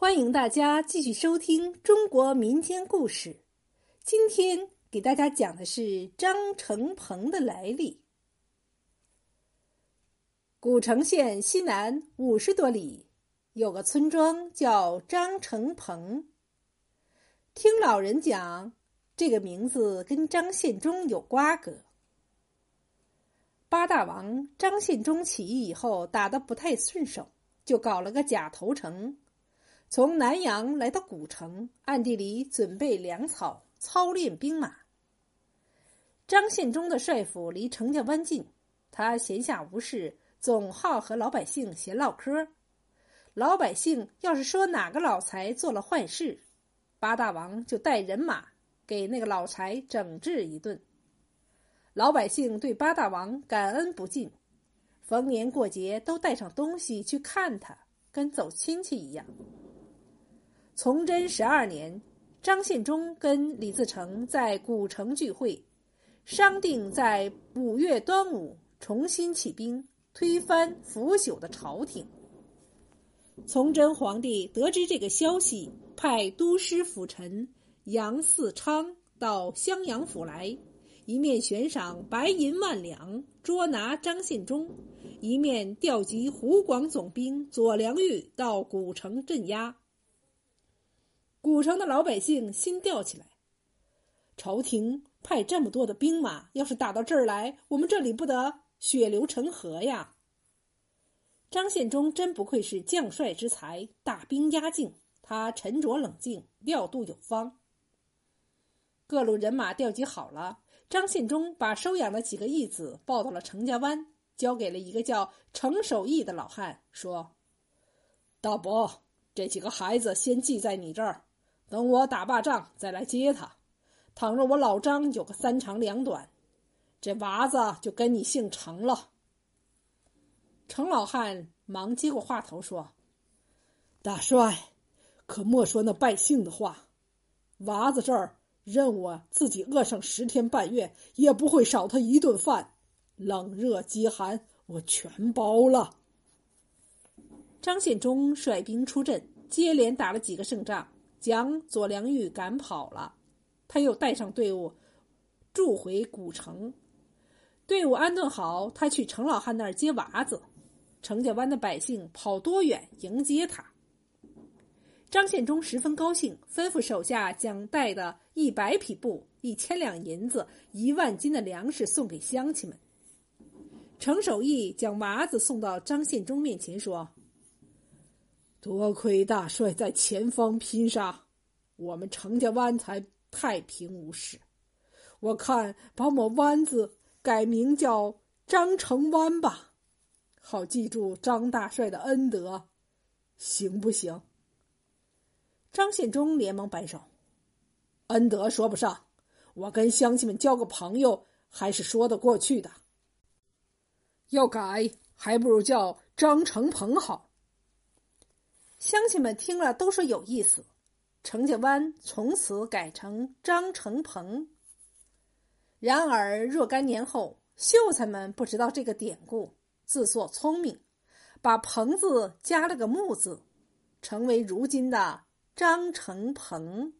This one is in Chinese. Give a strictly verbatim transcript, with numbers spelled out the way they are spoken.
欢迎大家继续收听中国民间故事。今天给大家讲的是张成鹏的来历。古城县西南五十多里有个村庄叫张成鹏，听老人讲，这个名字跟张献忠有瓜葛。八大王张献忠起义以后打得不太顺手，就搞了个假投诚，从南阳来到古城，暗地里准备粮草，操练兵马。张献忠的帅府离程家湾近，他闲暇无事，总好和老百姓闲唠嗑。老百姓要是说哪个老财做了坏事，八大王就带人马给那个老财整治一顿。老百姓对八大王感恩不尽，逢年过节都带上东西去看他，跟走亲戚一样。崇祯十二年，张献忠跟李自成在古城聚会，商定在五月端午重新起兵，推翻腐朽的朝廷。崇祯皇帝得知这个消息，派都师府臣杨嗣昌到襄阳府来，一面悬赏白银万两捉拿张献忠，一面调集湖广总兵左良玉到古城镇压。古城的老百姓心吊起来，朝廷派这么多的兵马，要是打到这儿来，我们这里不得血流成河呀。张献忠真不愧是将帅之才，大兵压境，他沉着冷静，调度有方。各路人马调集好了，张献忠把收养的几个义子抱到了程家湾，交给了一个叫程守义的老汉，说：“大伯，这几个孩子先寄在你这儿，等我打罢仗再来接他。倘若我老张有个三长两短，这娃子就跟你姓程了。”程老汉忙接过话头说：“大帅，可莫说那败兴的话。娃子这儿任我自己饿上十天半月，也不会少他一顿饭，冷热饥寒我全包了。”张献忠率兵出阵，接连打了几个胜仗，将左良玉赶跑了。他又带上队伍驻回古城。队伍安顿好，他去程老汉那儿接娃子。程家湾的百姓跑多远迎接他。张献忠十分高兴，吩咐手下将带的一百匹布、一千两银子、一万斤的粮食送给乡亲们。程守义将娃子送到张献忠面前说：“多亏大帅在前方拼杀，我们程家湾才太平无事。我看把我湾子改名叫张成湾吧，好记住张大帅的恩德，行不行？”张献忠连忙摆手：“恩德说不上，我跟乡亲们交个朋友还是说得过去的。要改，还不如叫张成鹏好。”乡亲们听了都说有意思，程家湾从此改成张成鹏。然而若干年后，秀才们不知道这个典故，自作聪明，把鹏字加了个木字，成为如今的张成鹏。